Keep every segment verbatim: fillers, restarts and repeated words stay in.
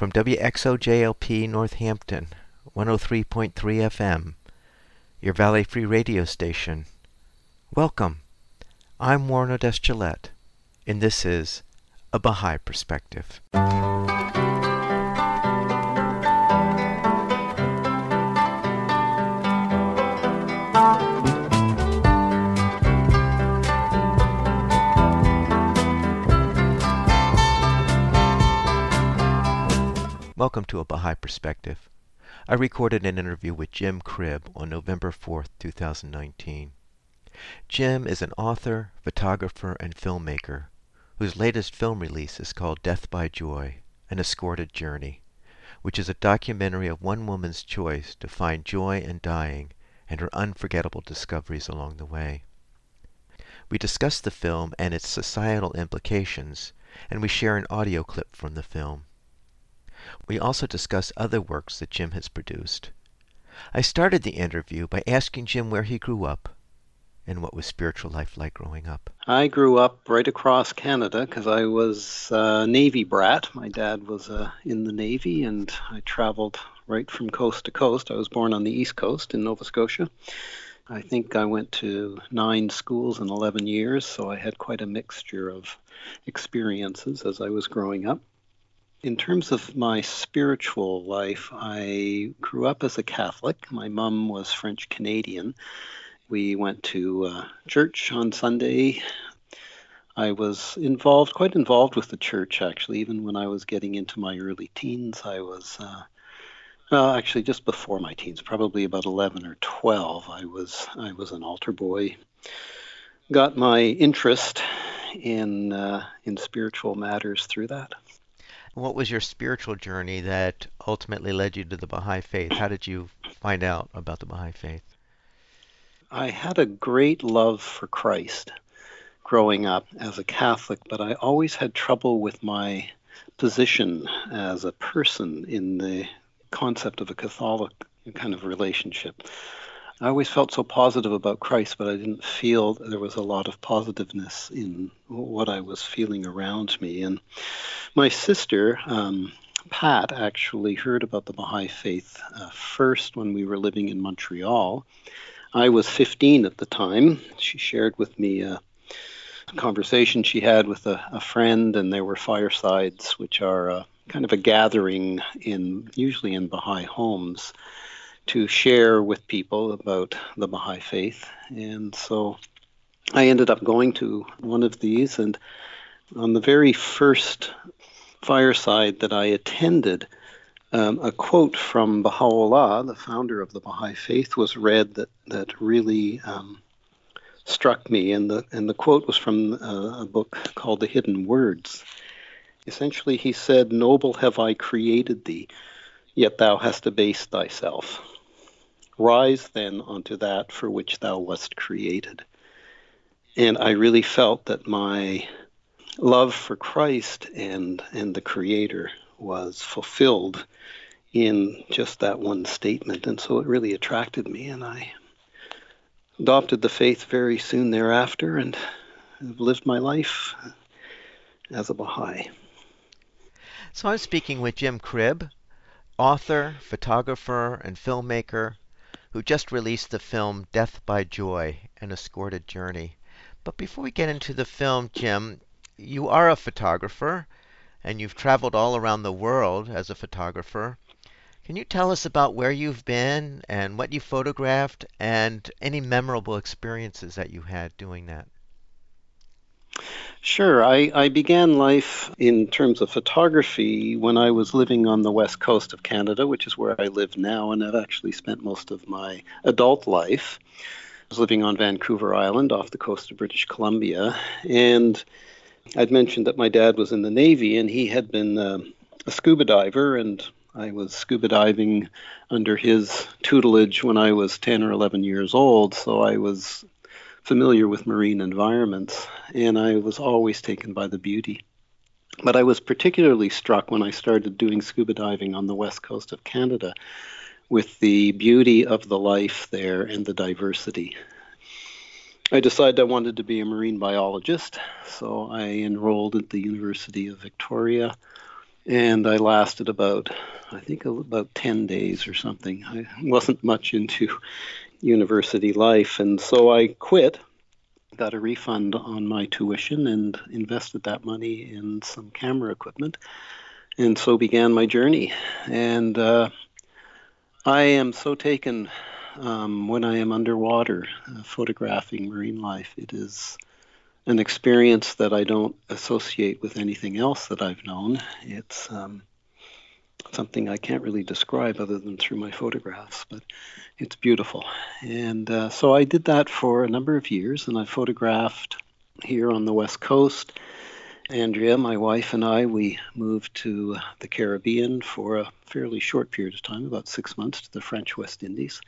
From W X O J L P Northampton, one oh three point three F M, your Valley Free Radio station. Welcome. I'm Warren O'Deschillette, and this is A Baha'i Perspective. Welcome to A Baha'i Perspective. I recorded an interview with Jim Cribb on November fourth, two thousand nineteen. Jim is an author, photographer, and filmmaker whose latest film release is called Death by Joy, An Escorted Journey, which is a documentary of one woman's choice to find joy in dying and her unforgettable discoveries along the way. We discuss the film and its societal implications, and we share an audio clip from the film. We also discuss other works that Jim has produced. I started the interview by asking Jim where he grew up and what was spiritual life like growing up. I grew up right across Canada because I was a Navy brat. My dad was uh, in the Navy, and I traveled right from coast to coast. I was born on the East Coast in Nova Scotia. I think I went to nine schools in eleven years, so I had quite a mixture of experiences as I was growing up. In terms of my spiritual life, I grew up as a Catholic. My mom was French Canadian. We went to uh, church on Sunday. I was involved, quite involved with the church, actually. Even when I was getting into my early teens, I was, uh, well, actually just before my teens, probably about eleven or twelve, I was, I was an altar boy. Got my interest in uh, in spiritual matters through that. What was your spiritual journey that ultimately led you to the Baha'i faith? How did you find out about the Baha'i faith? I had a great love for Christ growing up as a Catholic, but I always had trouble with my position as a person in the concept of a Catholic kind of relationship. I always felt so positive about Christ, but I didn't feel there was a lot of positiveness in what I was feeling around me. And my sister, um, Pat, actually heard about the Baha'i faith uh, first when we were living in Montreal. I was fifteen at the time. She shared with me a conversation she had with a, a friend, and there were firesides, which are uh, kind of a gathering in usually in Baha'i homes, to share with people about the Baha'i faith. And so I ended up going to one of these, and on the very first fireside that I attended, um, a quote from Baha'u'lláh, the founder of the Baha'i faith, was read that, that really um, struck me. And the, and the quote was from a, a book called The Hidden Words. Essentially, he said, "Noble have I created thee, yet thou hast abased thyself. Rise then unto that for which thou wast created." And I really felt that my love for Christ and and the Creator was fulfilled in just that one statement. And so it really attracted me, and I adopted the faith very soon thereafter and lived my life as a Baha'i. So I'm speaking with Jim Cribb, author, photographer, and filmmaker, who just released the film Death by Joy, An Escorted Journey. But before we get into the film, Jim, you are a photographer, and you've traveled all around the world as a photographer. Can you tell us about where you've been and what you photographed and any memorable experiences that you had doing that? Sure. I, I began life in terms of photography when I was living on the west coast of Canada, which is where I live now, and I've actually spent most of my adult life. I was living on Vancouver Island off the coast of British Columbia, and I'd mentioned that my dad was in the Navy, and he had been uh, a scuba diver, and I was scuba diving under his tutelage when I was ten or eleven years old, so I was familiar with marine environments, and I was always taken by the beauty. But I was particularly struck when I started doing scuba diving on the west coast of Canada with the beauty of the life there and the diversity. I decided I wanted to be a marine biologist, so I enrolled at the University of Victoria And I lasted about, I think, about ten days or something. I wasn't much into university life, and so I quit, got a refund on my tuition, and invested that money in some camera equipment, and so began my journey. And uh, I am so taken um, when I am underwater uh, photographing marine life. It is an experience that I don't associate with anything else that I've known. It's um, something I can't really describe other than through my photographs, but it's beautiful. And uh, so I did that for a number of years, and I photographed here on the West Coast. Andrea, my wife, and I, we moved to the Caribbean for a fairly short period of time, about six months, to the French West Indies.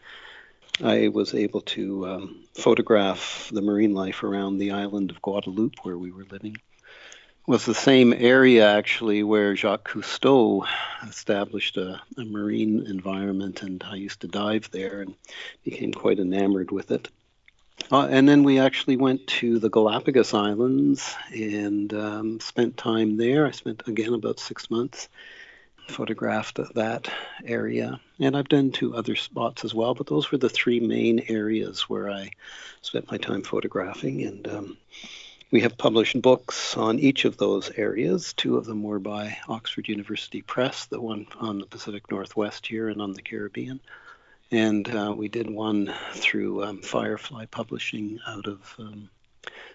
I was able to um, photograph the marine life around the island of Guadeloupe, where we were living. It was the same area, actually, where Jacques Cousteau established a, a marine environment, and I used to dive there and became quite enamored with it. Uh, and then we actually went to the Galapagos Islands and um, spent time there. I spent, again, about six months. Photographed that area, and I've been to other spots as well, but those were the three main areas where I spent my time photographing. And um, we have published books on each of those areas. Two of them were by Oxford University Press, the one on the Pacific Northwest here and on the Caribbean, and uh, we did one through um, Firefly Publishing out of um,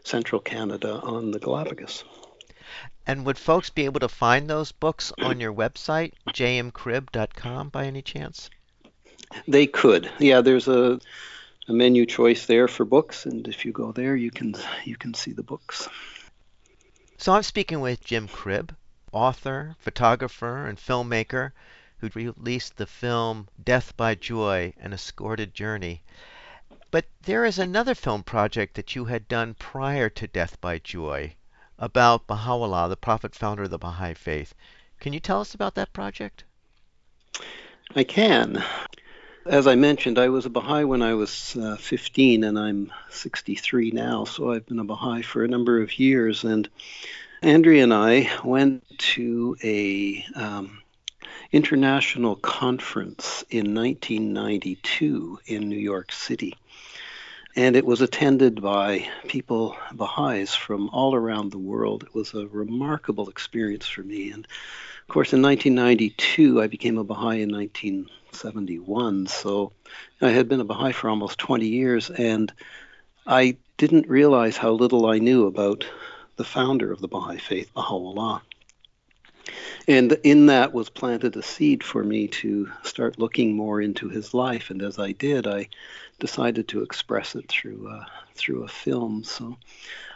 central Canada on the Galapagos. And would folks be able to find those books on your website, j m cribb dot com, by any chance? They could. Yeah, there's a, a menu choice there for books, and if you go there, you can you can see the books. So I'm speaking with Jim Cribb, author, photographer, and filmmaker, who released the film Death by Joy, An Escorted Journey. But there is another film project that you had done prior to Death by Joy, about Bahá'u'lláh, the prophet founder of the Baha'i faith. Can you tell us about that project? I can. As I mentioned, I was a Baha'i when I was uh, fifteen, and I'm sixty-three now, so I've been a Baha'i for a number of years. And Andrea and I went to a um, international conference in nineteen ninety-two in New York City. And it was attended by people, Baha'is, from all around the world. It was a remarkable experience for me. And, of course, in nineteen ninety-two, I became a Baha'i in nineteen seventy-one. So I had been a Baha'i for almost twenty years, and I didn't realize how little I knew about the founder of the Baha'i faith, Baha'u'lláh. And in that was planted a seed for me to start looking more into his life. And as I did, I decided to express it through a, through a film. So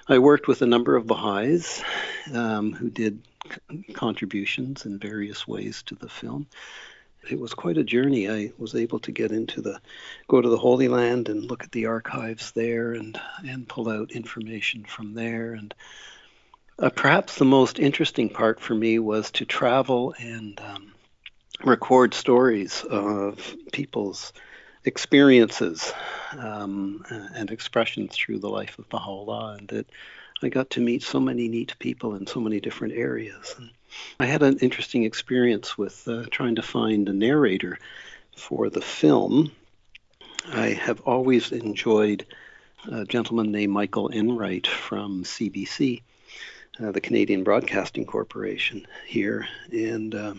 I worked with a number of Baha'is um, who did c- contributions in various ways to the film. It was quite a journey. I was able to get into the, go to the Holy Land and look at the archives there and, and pull out information from there. And Uh, perhaps the most interesting part for me was to travel and um, record stories of people's experiences um, and expressions through the life of Baha'u'lláh, and that I got to meet so many neat people in so many different areas. And I had an interesting experience with uh, trying to find a narrator for the film. I have always enjoyed a gentleman named Michael Enright from C B C. Uh, the Canadian Broadcasting Corporation here, and uh,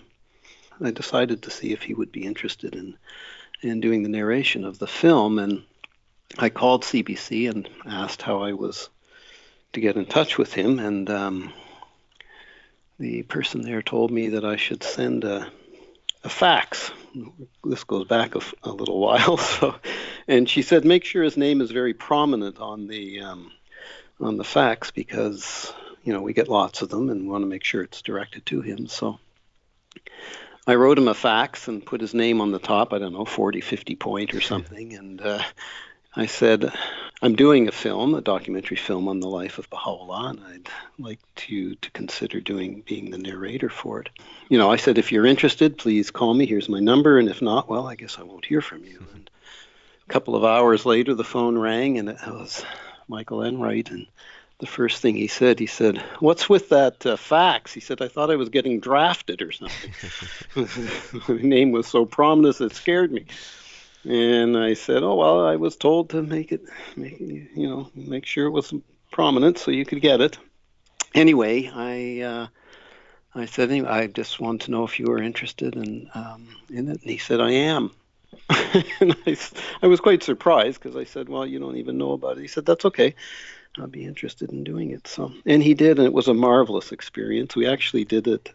I decided to see if he would be interested in, in doing the narration of the film. And I called C B C and asked how I was to get in touch with him, and um, the person there told me that I should send a, a fax. This goes back a, a little while, so, and she said, make sure his name is very prominent on the um, on the fax, because you know, we get lots of them and want to make sure it's directed to him. So I wrote him a fax and put his name on the top, I don't know, forty, fifty point or something. And uh, I said, I'm doing a film, a documentary film on the life of Baha'u'lláh, and I'd like to, to consider doing being the narrator for it. You know, I said, if you're interested, please call me. Here's my number. And if not, well, I guess I won't hear from you. And a couple of hours later, the phone rang, and it was Michael Enright. And the first thing he said, he said, "What's with that uh, fax?" He said, "I thought I was getting drafted or something." My name was so prominent it scared me. And I said, "Oh, well, I was told to make it, make it, you know, make sure it was prominent so you could get it." Anyway, I uh, I said, anyway, "I just wanted to know if you were interested in um, in it." And he said, "I am." And I, I was quite surprised because I said, "Well, you don't even know about it." He said, "That's okay. I'll be interested in doing it." So, and he did, and it was a marvelous experience. We actually did it,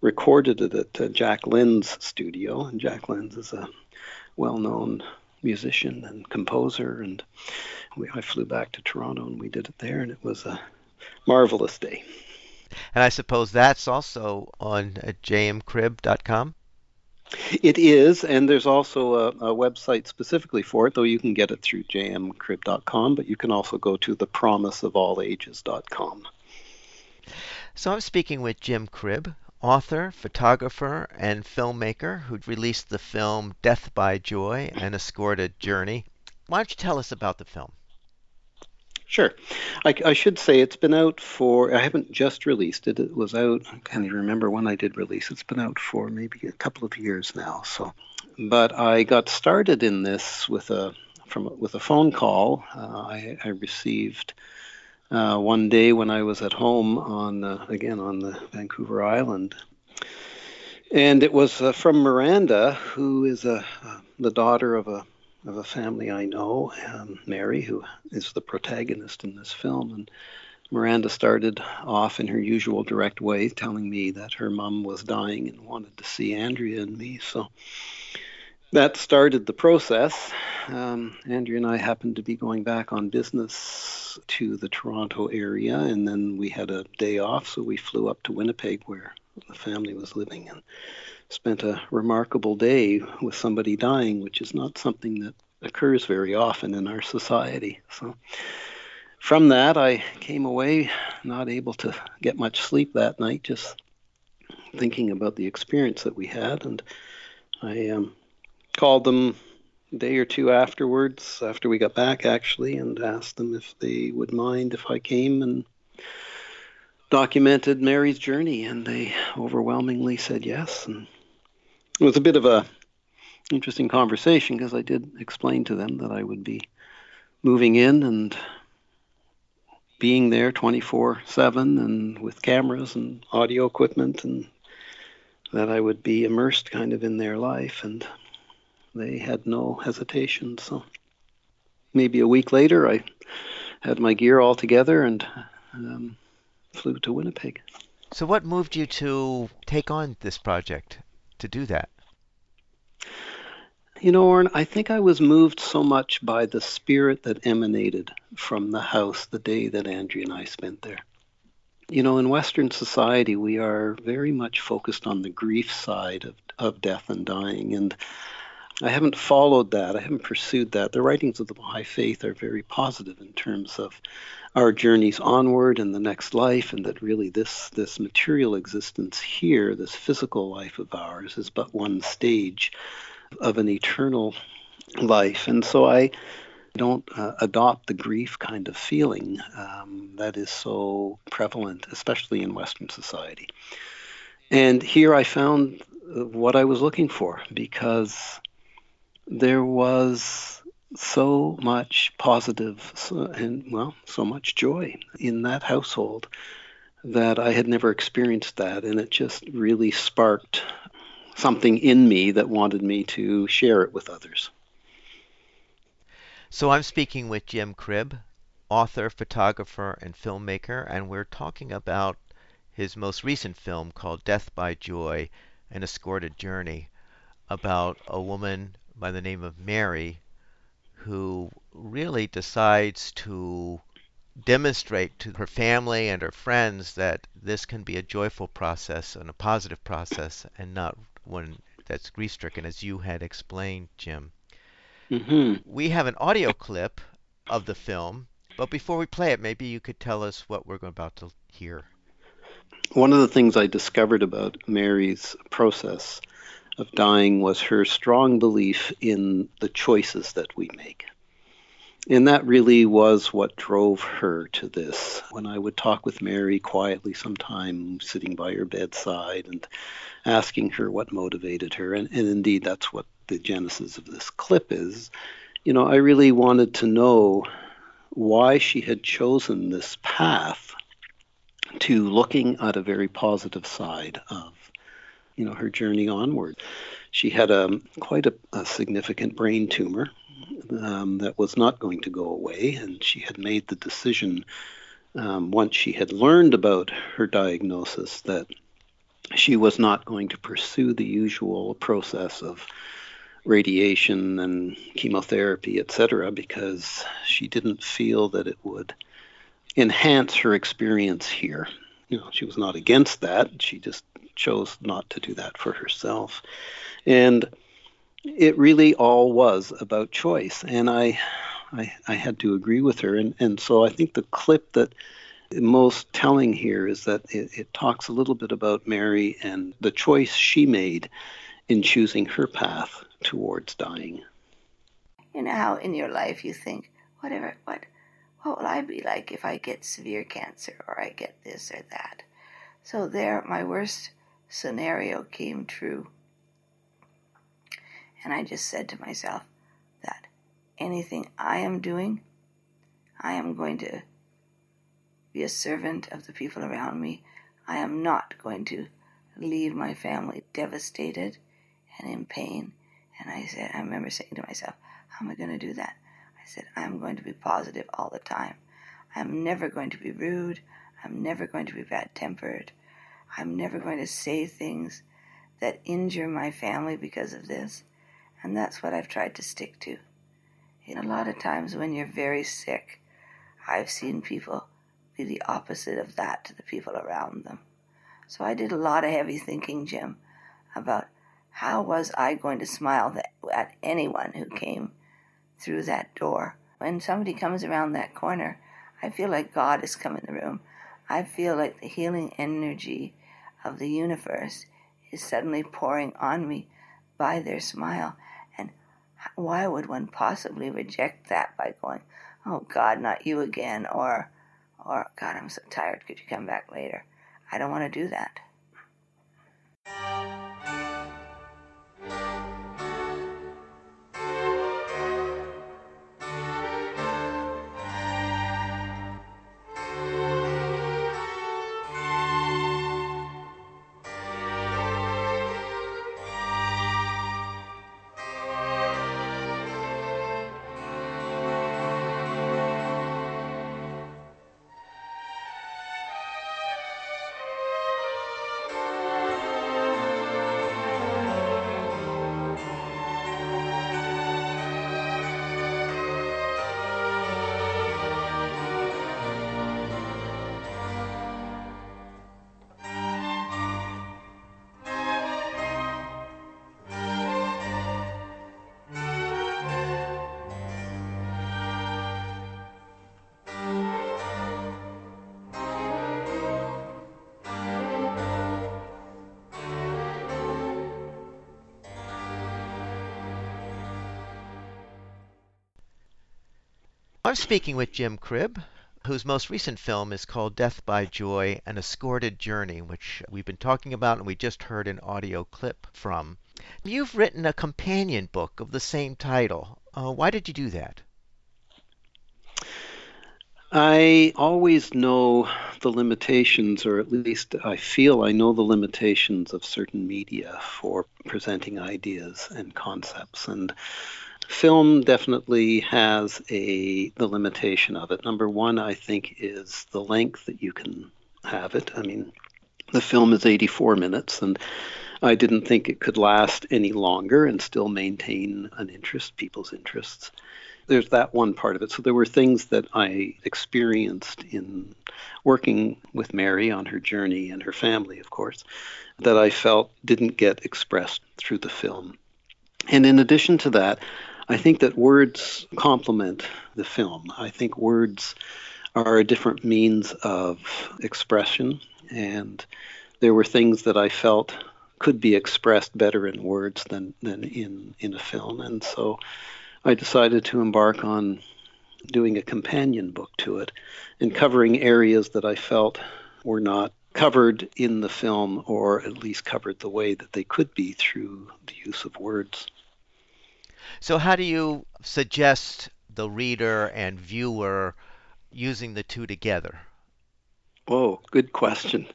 recorded it at uh, Jack Lynn's studio, and Jack Lynn is a well-known musician and composer, and we, I flew back to Toronto and we did it there, and it was a marvelous day. And I suppose that's also on j m cribb dot com? It is, and there's also a, a website specifically for it, though you can get it through j m cribb dot com, but you can also go to the promise of all ages dot com. So I'm speaking with Jim Cribb, author, photographer, and filmmaker who released the film Death by Joy, An Escorted Journey. Why don't you tell us about the film? Sure. I, I should say it's been out for, I haven't just released it. It was out, I can't even remember when I did release. It's been out for maybe a couple of years now. So, but I got started in this with a from with a phone call uh, I, I received Uh, one day when I was at home on, uh, again, on the Vancouver Island. And it was uh, from Miranda, who is a, uh, the daughter of a of a family I know, um, Mary, who is the protagonist in this film. And Miranda started off in her usual direct way, telling me that her mom was dying and wanted to see Andrea and me. So that started the process. Um, Andrea and I happened to be going back on business to the Toronto area, and then we had a day off, so we flew up to Winnipeg where the family was living and spent a remarkable day with somebody dying, which is not something that occurs very often in our society. So from that, I came away not able to get much sleep that night, just thinking about the experience that we had. And I... Um, called them a day or two afterwards, after we got back actually, and asked them if they would mind if I came and documented Mary's journey, and they overwhelmingly said yes. And it was a bit of a interesting conversation because I did explain to them that I would be moving in and being there twenty-four seven and with cameras and audio equipment, and that I would be immersed kind of in their life, and they had no hesitation. So maybe a week later, I had my gear all together and um, flew to Winnipeg. So what moved you to take on this project, to do that? You know, Orrin, I think I was moved so much by the spirit that emanated from the house the day that Andrea and I spent there. You know, in Western society, we are very much focused on the grief side of, of death and dying, and I haven't followed that. I haven't pursued that. The writings of the Baha'i Faith are very positive in terms of our journeys onward and the next life, and that really this this material existence here, this physical life of ours, is but one stage of an eternal life. And so I don't uh, adopt the grief kind of feeling um, that is so prevalent, especially in Western society. And here I found what I was looking for, because there was so much positive so, and, well, so much joy in that household that I had never experienced that. And it just really sparked something in me that wanted me to share it with others. So I'm speaking with Jim Cribb, author, photographer, and filmmaker, and we're talking about his most recent film called Death by Joy, An Escorted Journey, about a woman by the name of Mary, who really decides to demonstrate to her family and her friends that this can be a joyful process and a positive process and not one that's grief-stricken, as you had explained, Jim. Mm-hmm. We have an audio clip of the film, but before we play it, maybe you could tell us what we're about to hear. One of the things I discovered about Mary's process of dying was her strong belief in the choices that we make. And that really was what drove her to this. When I would talk with Mary quietly sometime, sitting by her bedside and asking her what motivated her, and, and indeed that's what the genesis of this clip is, you know, I really wanted to know why she had chosen this path to looking at a very positive side of, you know, her journey onward. She had a, quite a, a significant brain tumor um, that was not going to go away, and she had made the decision um, once she had learned about her diagnosis that she was not going to pursue the usual process of radiation and chemotherapy, et cetera, because she didn't feel that it would enhance her experience here. You know, she was not against that. She just chose not to do that for herself. And it really all was about choice. And I I, I had to agree with her. And, and so I think the clip that most telling here is that it, it talks a little bit about Mary and the choice she made in choosing her path towards dying. You know how in your life you think, whatever, what, what will I be like if I get severe cancer or I get this or that? So there, my worst scenario came true. And I just said to myself that anything I am doing, I am going to be a servant of the people around me. I am not going to leave my family devastated and in pain. And I said, I remember saying to myself, how am I going to do that? I said, I'm going to be positive all the time. I'm never going to be rude. I'm never going to be bad-tempered. I'm never going to say things that injure my family because of this. And that's what I've tried to stick to. You know, a lot of times when you're very sick, I've seen people be the opposite of that to the people around them. So I did a lot of heavy thinking, Jim, about how was I going to smile at anyone who came through that door. When somebody comes around that corner, I feel like God has come in the room. I feel like the healing energy of the universe is suddenly pouring on me by their smile. And why would one possibly reject that by going, oh, God, not you again, or, or God, I'm so tired, could you come back later? I don't want to do that. I'm speaking with Jim Cribb, whose most recent film is called Death by Joy, An Escorted Journey, which we've been talking about and we just heard an audio clip from. You've written a companion book of the same title. Uh, why did you do that? I always know the limitations, or at least I feel I know the limitations of certain media for presenting ideas and concepts. And film definitely has a the limitation of it. Number one, I think, is the length that you can have it. I mean, the film is eighty-four minutes, and I didn't think it could last any longer and still maintain an interest, people's interests. There's that one part of it. So there were things that I experienced in working with Mary on her journey and her family, of course, that I felt didn't get expressed through the film. And in addition to that, I think that words complement the film. I think words are a different means of expression, and there were things that I felt could be expressed better in words than, than in, in a film. And so I decided to embark on doing a companion book to it and covering areas that I felt were not covered in the film, or at least covered the way that they could be through the use of words. So how do you suggest the reader and viewer using the two together? Oh, good question.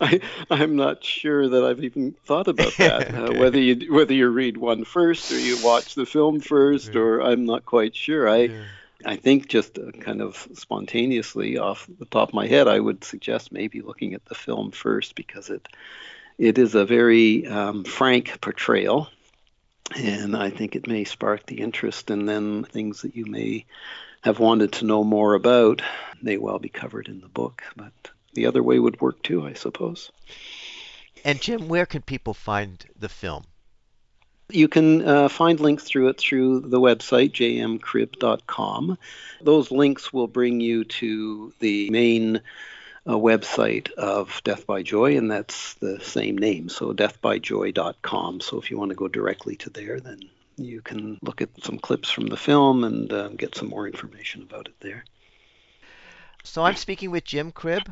I, I'm not sure that I've even thought about that, uh, whether you whether you read one first or you watch the film first, or I'm not quite sure. I yeah. I think just kind of spontaneously off the top of my head, I would suggest maybe looking at the film first, because it it is a very um, frank portrayal, and I think it may spark the interest, and then things that you may have wanted to know more about may well be covered in the book, but the other way would work too, I suppose. And Jim, where can people find the film? You can uh, find links through it through the website, j m cribb dot com. Those links will bring you to the main uh, website of Death by Joy, and that's the same name, so death by joy dot com. So if you want to go directly to there, then you can look at some clips from the film and um, get some more information about it there. So I'm speaking with Jim Cribb,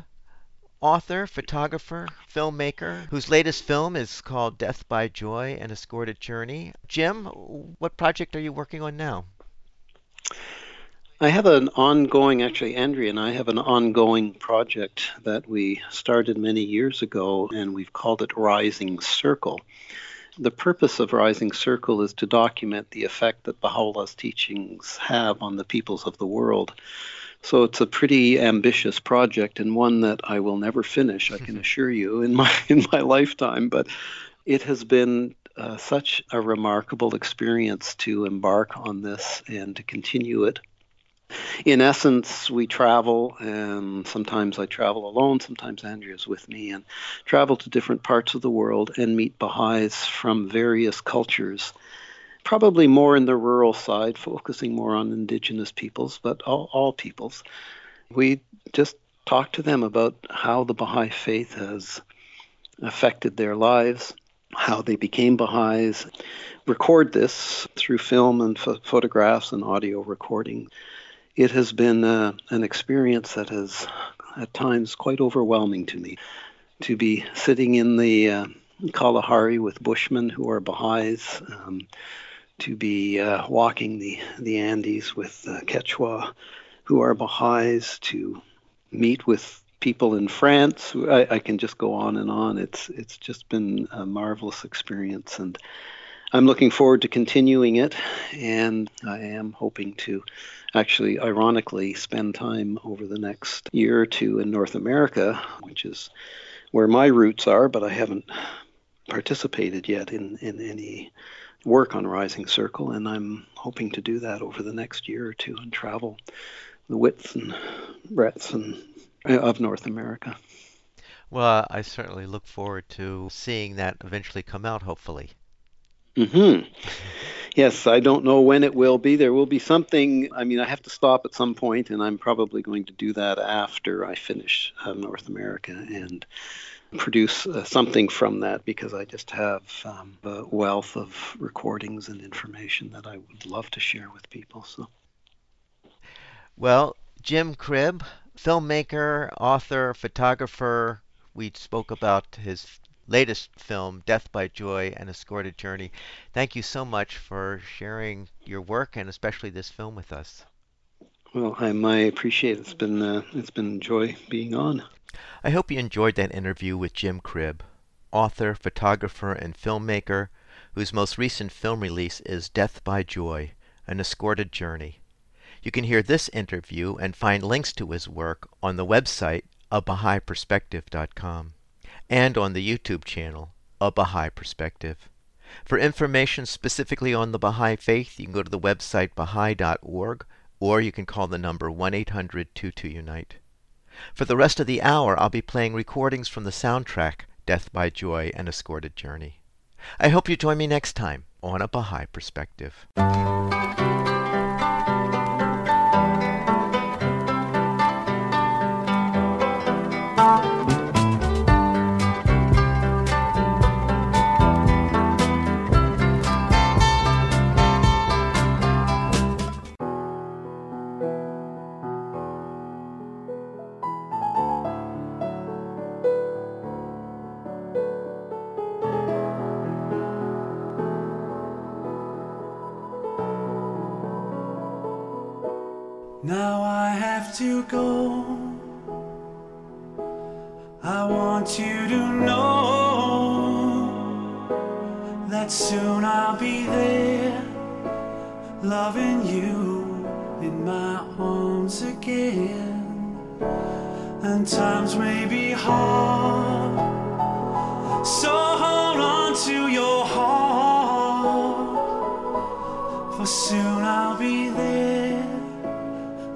author, photographer, filmmaker, whose latest film is called Death by Joy, An Escorted Journey. Jim, what project are you working on now? I have an ongoing, actually, Andrea and I have an ongoing project that we started many years ago, and we've called it Rising Circle. The purpose of Rising Circle is to document the effect that Baha'u'llah's teachings have on the peoples of the world. So it's a pretty ambitious project, and one that I will never finish, I can assure you, in my in my lifetime. But it has been uh, such a remarkable experience to embark on this and to continue it. In essence, we travel, and sometimes I travel alone, sometimes Andrea's with me, and travel to different parts of the world and meet Baha'is from various cultures, probably more in the rural side, focusing more on indigenous peoples, but all, all peoples. We just talk to them about how the Baha'i faith has affected their lives, how they became Baha'is, record this through film and ph- photographs and audio recording. It has been uh, an experience that is at times quite overwhelming to me. To be sitting in the uh, Kalahari with Bushmen who are Baha'is, um, to be uh, walking the, the Andes with uh, Quechua who are Baha'is, to meet with people in France. I, I can just go on and on. It's it's just been a marvelous experience, and I'm looking forward to continuing it, and I am hoping to actually, ironically, spend time over the next year or two in North America, which is where my roots are, but I haven't participated yet in, in any work on Rising Circle, and I'm hoping to do that over the next year or two and travel the widths and breadths and, uh, of North America. Well, I certainly look forward to seeing that eventually come out, hopefully. Mm-hmm. Yes, I don't know when it will be. There will be something. I mean, I have to stop at some point, and I'm probably going to do that after I finish uh, North America and produce uh, something from that, because I just have um, a wealth of recordings and information that I would love to share with people. So, well, Jim Cribb, filmmaker, author, photographer. We spoke about his latest film, Death by Joy, An Escorted Journey. Thank you so much for sharing your work, and especially this film, with us. Well, I, I appreciate it. It's been, uh, it's been a joy being on. I hope you enjoyed that interview with Jim Cribb, author, photographer, and filmmaker, whose most recent film release is Death by Joy, An Escorted Journey. You can hear this interview and find links to his work on the website of bahai perspective dot com. and on the YouTube channel, A Baha'i Perspective. For information specifically on the Baha'i faith, you can go to the website bahai dot org, or you can call the number one eight hundred two two UNITE. For the rest of the hour, I'll be playing recordings from the soundtrack, Death by Joy, An Escorted Journey. I hope you join me next time on A Baha'i Perspective. Now I have to go. I want you to know that soon I'll be there, loving you in my arms again. And times may be hard, so hold on to your heart, for soon I'll be there,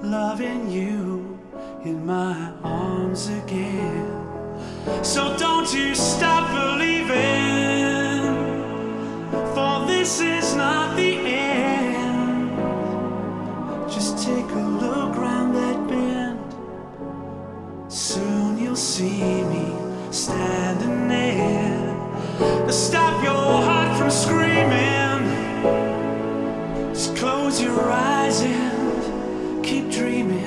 loving you in my arms again. So don't you stop believing, for this is not the end. Just take a look round that bend, soon you'll see me standing there. Stop your heart from screaming, just close your eyes and keep dreaming.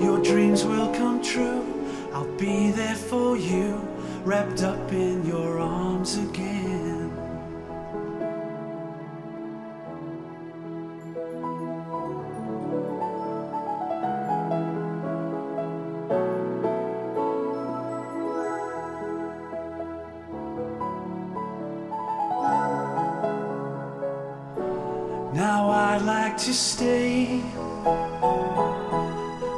Your dreams will come true, I'll be there for you, wrapped up in your arms again. Now I'd like to stay,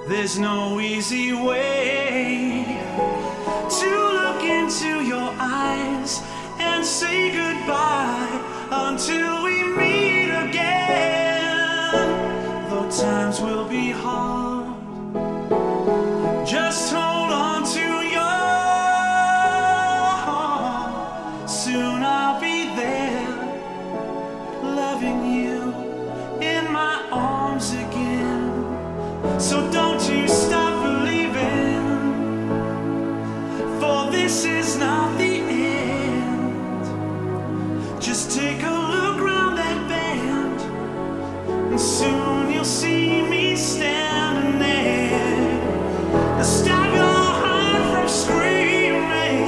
there's no easy way to look into your eyes and say goodbye until we meet again. Though times will be hard, just hold on to your heart. Soon I'll be there, loving you in my arms again. So don't you stop. This is not the end. Just take a look round that bend, and soon you'll see me standing there. Now stop your heart from screaming,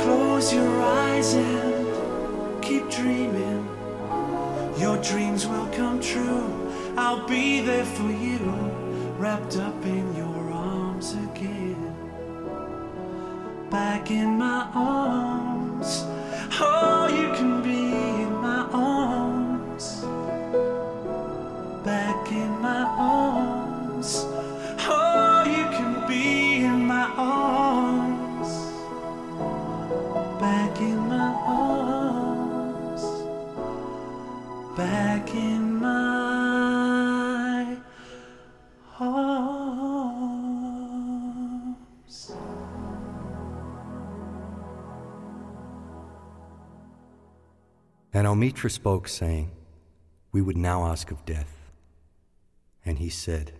close your eyes and keep dreaming. Your dreams will come true, I'll be there for you, wrapped up in your arms again. Back in my arms, oh, you can be in my arms. Back in my arms, oh, you can be in my arms. Back in my arms, back in my arms. And Omitra spoke, saying, We would now ask of death. And he said,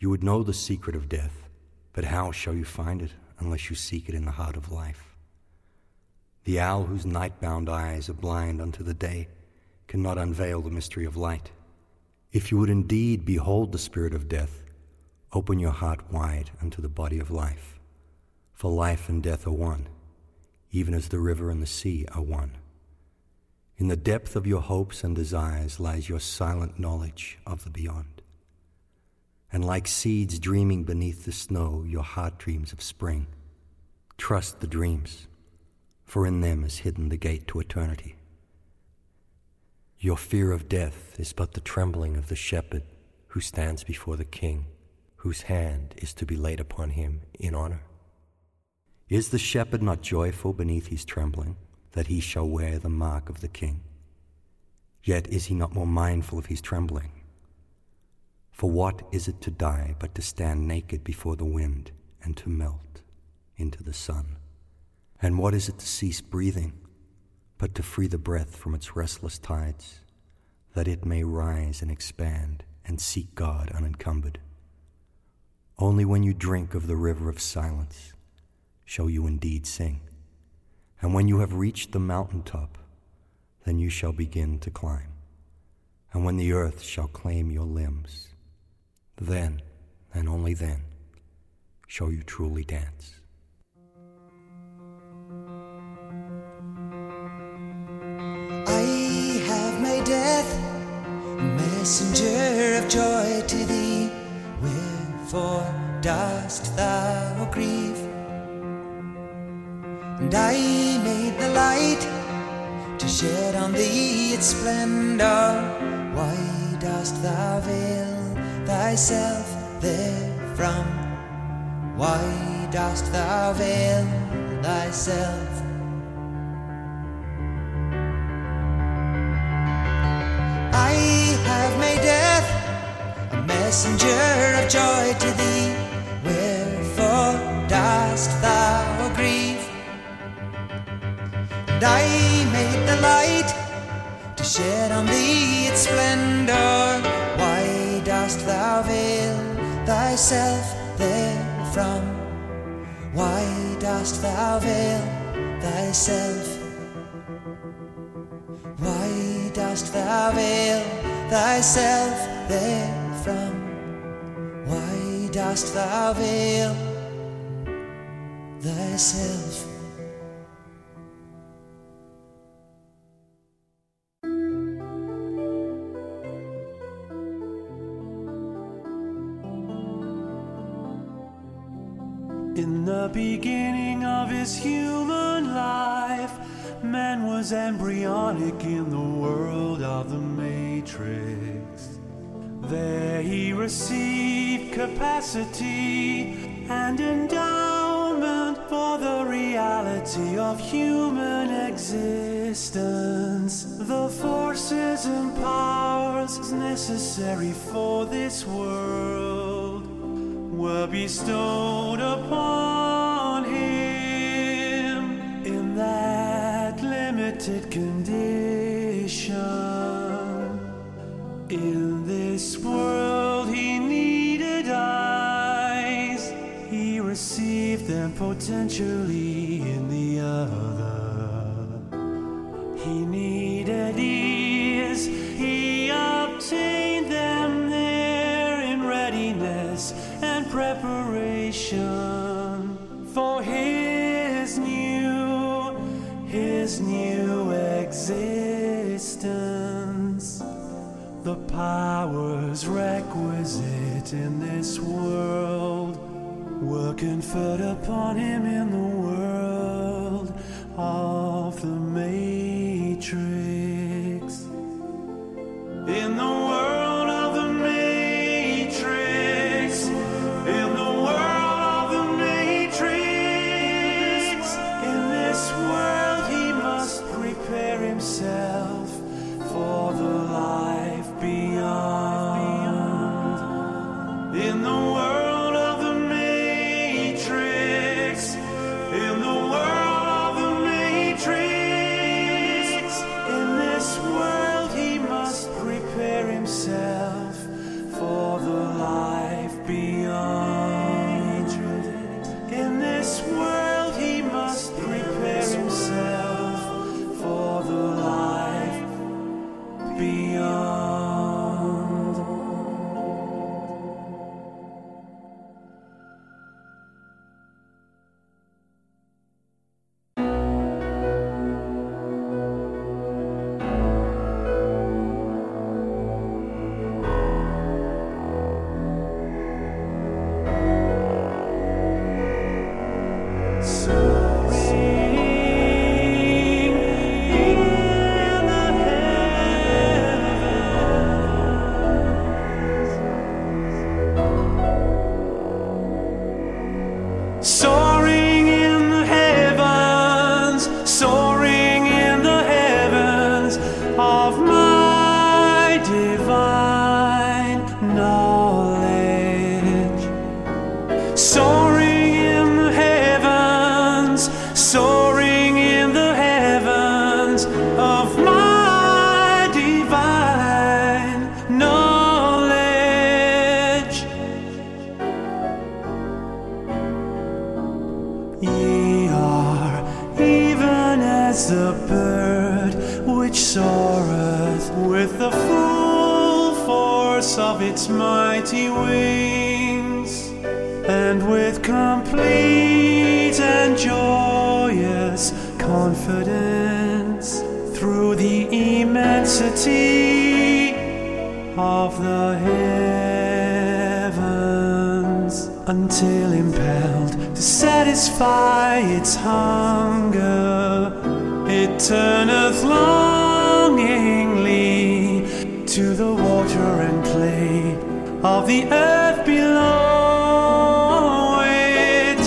You would know the secret of death, but how shall you find it unless you seek it in the heart of life? The owl whose night-bound eyes are blind unto the day cannot unveil the mystery of light. If you would indeed behold the spirit of death, open your heart wide unto the body of life. For life and death are one, even as the river and the sea are one. In the depth of your hopes and desires lies your silent knowledge of the beyond. And like seeds dreaming beneath the snow, your heart dreams of spring. Trust the dreams, for in them is hidden the gate to eternity. Your fear of death is but the trembling of the shepherd who stands before the king, whose hand is to be laid upon him in honor. Is the shepherd not joyful beneath his trembling, that he shall wear the mark of the king? Yet is he not more mindful of his trembling? For what is it to die but to stand naked before the wind and to melt into the sun? And what is it to cease breathing but to free the breath from its restless tides, that it may rise and expand and seek God unencumbered? Only when you drink of the river of silence shall you indeed sing. And when you have reached the mountaintop, then you shall begin to climb. And when the earth shall claim your limbs, then, and only then, shall you truly dance. I have made death messenger of joy to thee, wherefore dost thou grieve? And I made the light to shed on thee its splendor. Why dost thou veil thyself therefrom? Why dost thou veil thyself? I have made death a messenger of joy to thee, wherefore dost thou grieve? And I made the light to shed on thee its splendor. Why dost thou veil thyself therefrom? Why dost thou veil thyself? Why dost thou veil thyself therefrom? Why dost thou veil thyself? In the beginning of his human life, man was embryonic in the world of the matrix. There he received capacity and endowment for the reality of human existence, the forces and powers necessary for this world were bestowed upon him in that limited condition. In this world he needed eyes, he received them potentially in the other. He needed ears, he obtained them there in readiness and preparation for his new, his new existence. The powers requisite in this world were conferred upon him in the world of the matrix. In the world of the matrix, in the world of the matrix, in this world he must prepare himself for the life beyond. In the world of the matrix, in the world of the matrix, in this world he must prepare himself for the life beyond. In this world he must prepare himself for the life beyond. Confidence through the immensity of the heavens until impelled to satisfy its hunger. It turneth longingly to the water and clay of the earth below it,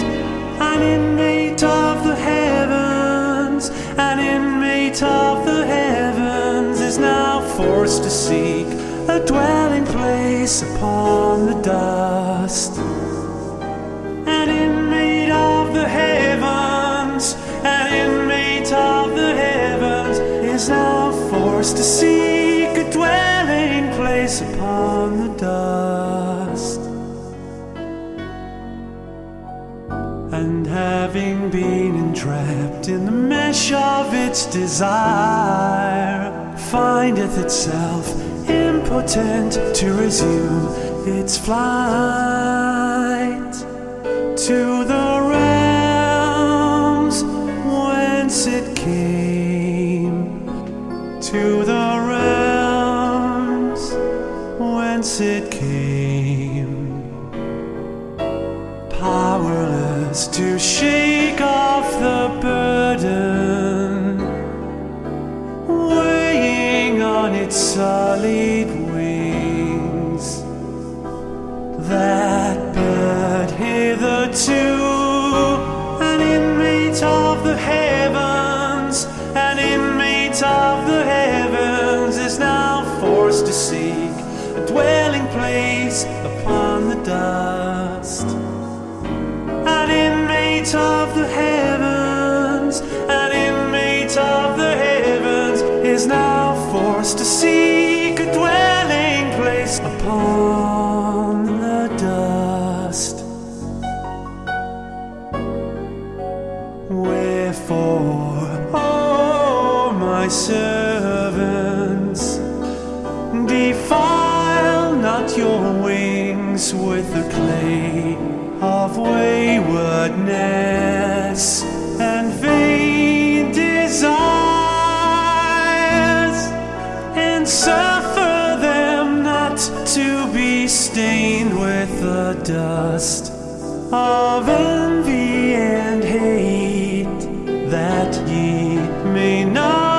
an inmate of the heavens, an inmate of the heavens is now forced to seek a dwelling place upon the dust. An inmate of the heavens, an inmate of the heavens is now forced to seek a dwelling place upon the dust. And having been entrapped in the mesh of its desire, findeth itself impotent to resume its flight to the realms whence it came, to the realms whence it came, powerless to shake off the burden, weighing on its sullied wings. That bird hitherto, an inmate of the heavens, an inmate of the heavens is now forced to seek a dwelling place upon the dust. An inmate of the heavens, an inmate of the heavens is now forced to seek a dwelling place upon the dust. Wherefore, O my servants, defile not your wings with the clay of waywardness and vain desires, and suffer them not to be stained with the dust of envy and hate, that ye may not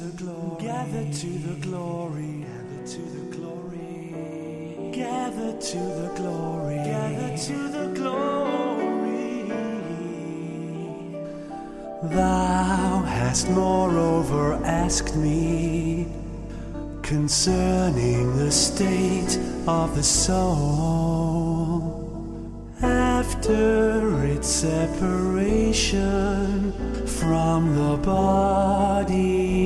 the glory, gather to the glory, gather to the glory, gather to the glory, gather to the glory. Thou hast moreover asked me concerning the state of the soul after its separation from the body.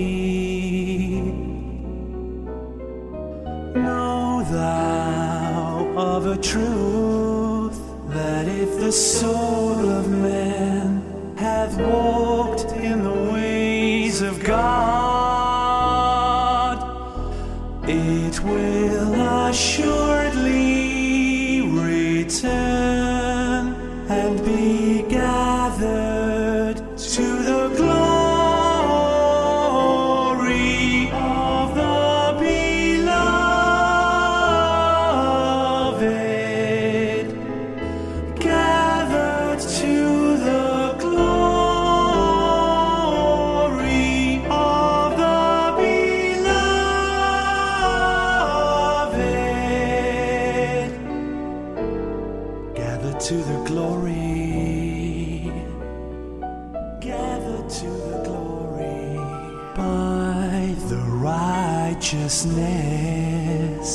Know thou of a truth that if the soul of man hath walked in the ways of God, it will assuredly return and be gathered to the glory of the beloved, gathered to the glory of the beloved, gathered to the glory. Righteousness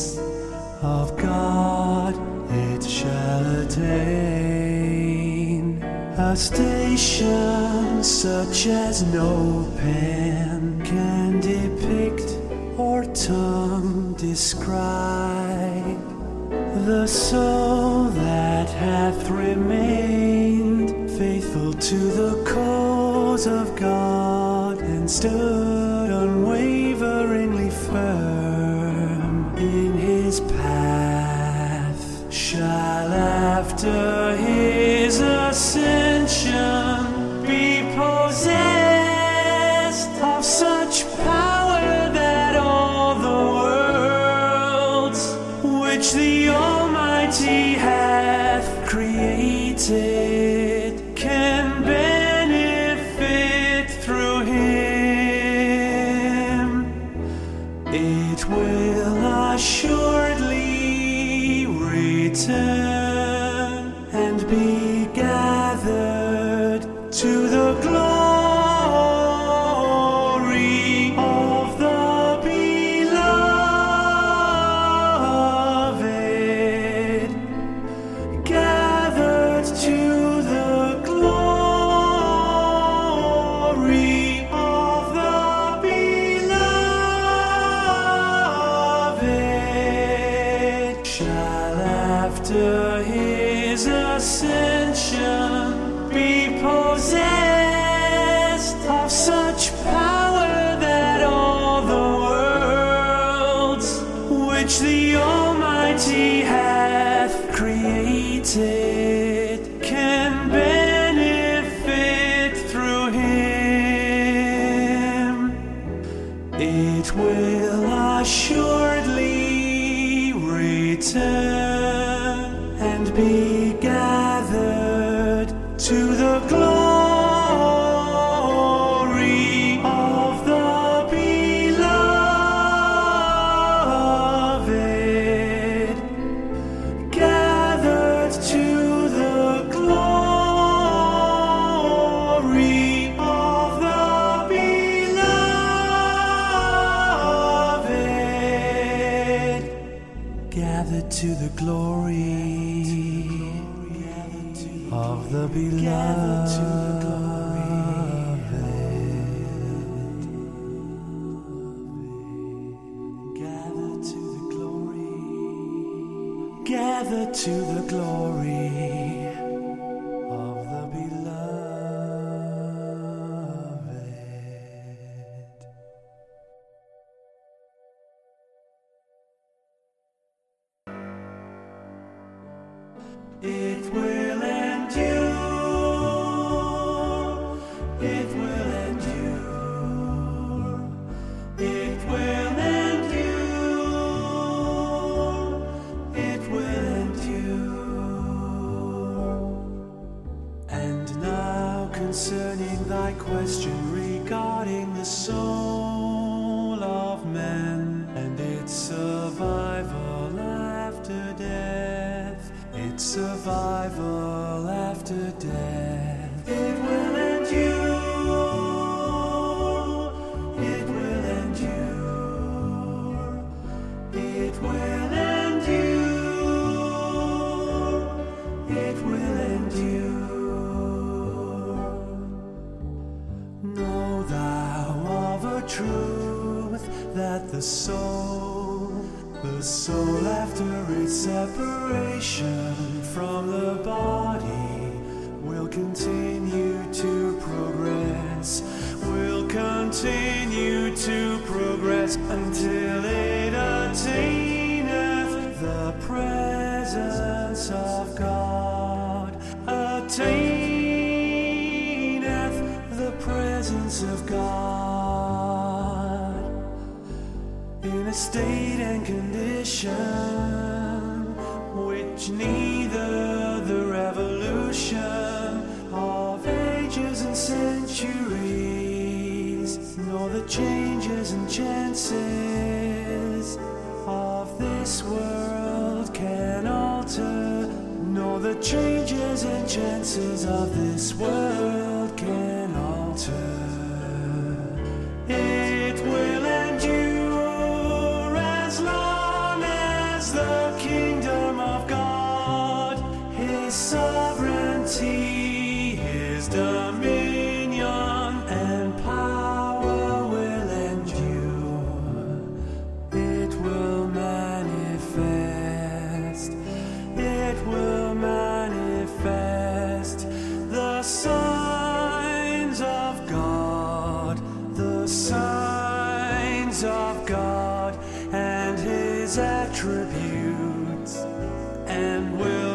of God it shall attain a station such as no pen can depict or tongue describe. The soul that hath remained faithful to the cause of God and stood unwaveringly firm in his path shall after his ascension be possessed of such power that all the worlds which the Almighty hath created can benefit through him. It will assuredly return and be gathered to the glory. Concerning thy question regarding the soul, It's survival after death. It will endure. It will endure. It will endure. It will endure. Know thou of a truth that the soul, the soul after its separation from the body will continue to progress, will continue to progress until it attaineth the presence of God, attaineth the presence of God in a state and condition which neither the revolution of ages and centuries, nor the changes and chances of this world can alter, nor the changes and chances of this world can alter. It will endure as long as the kingdom of God, His sovereignty, His dominion and power will endure. It will manifest, it will manifest the signs of God, the signs of God and His attributes, and will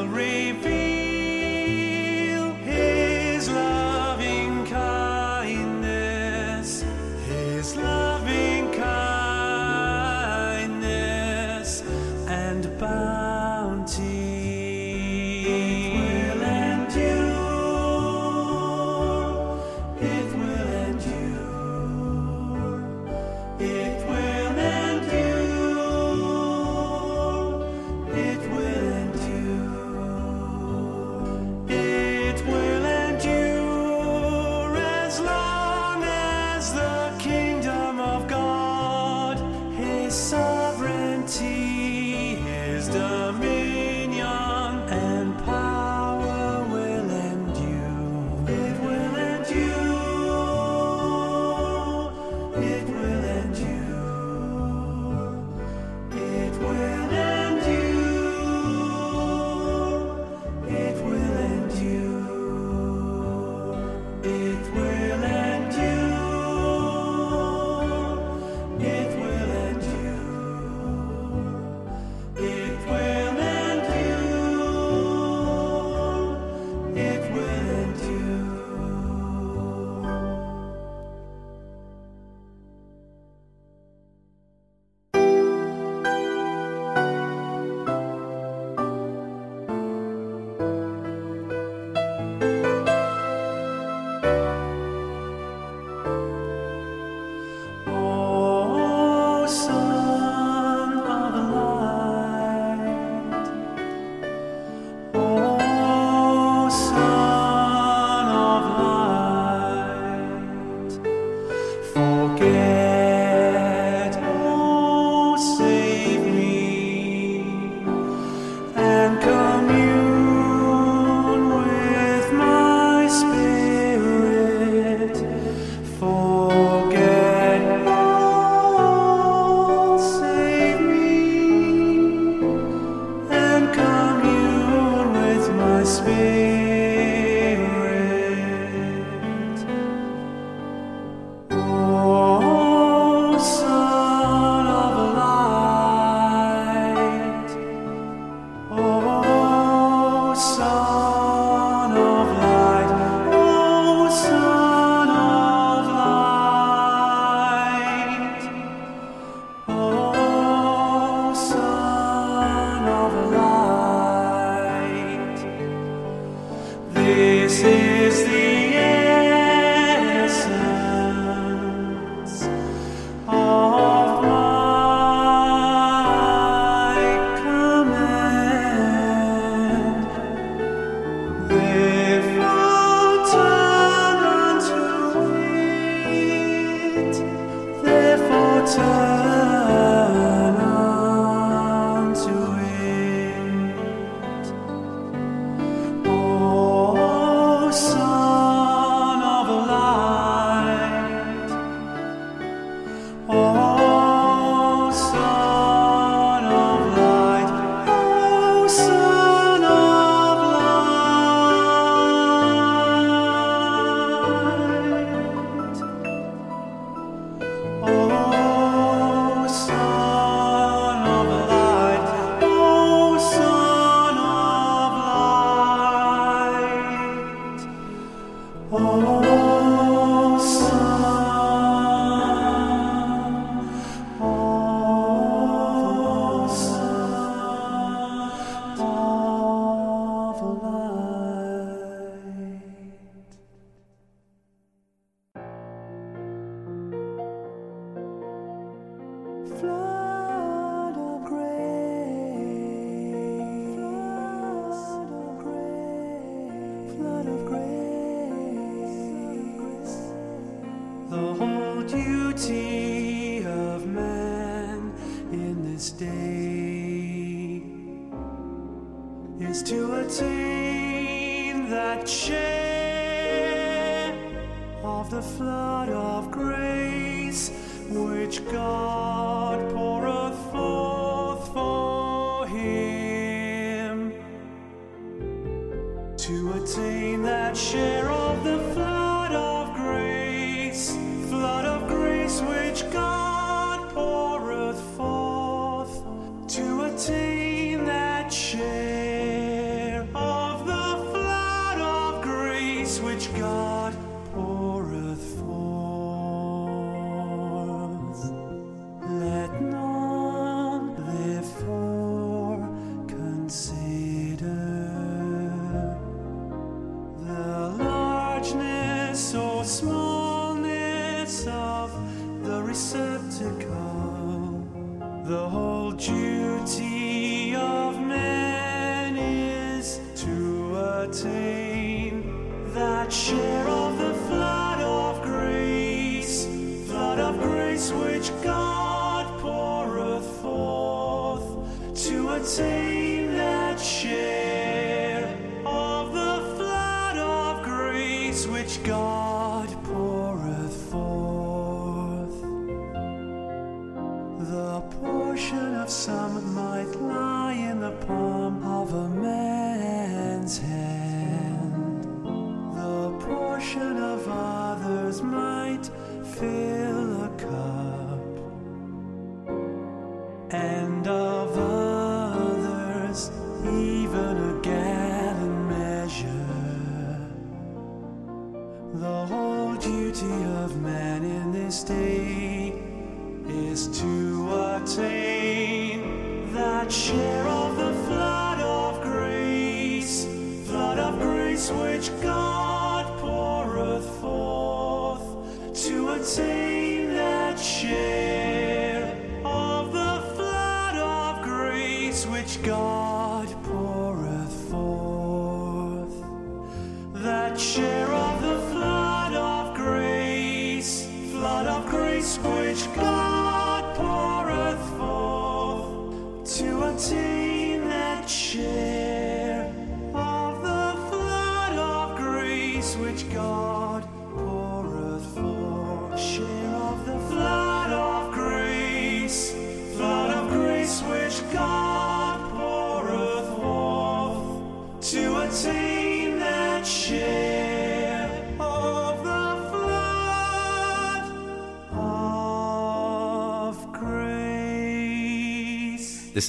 This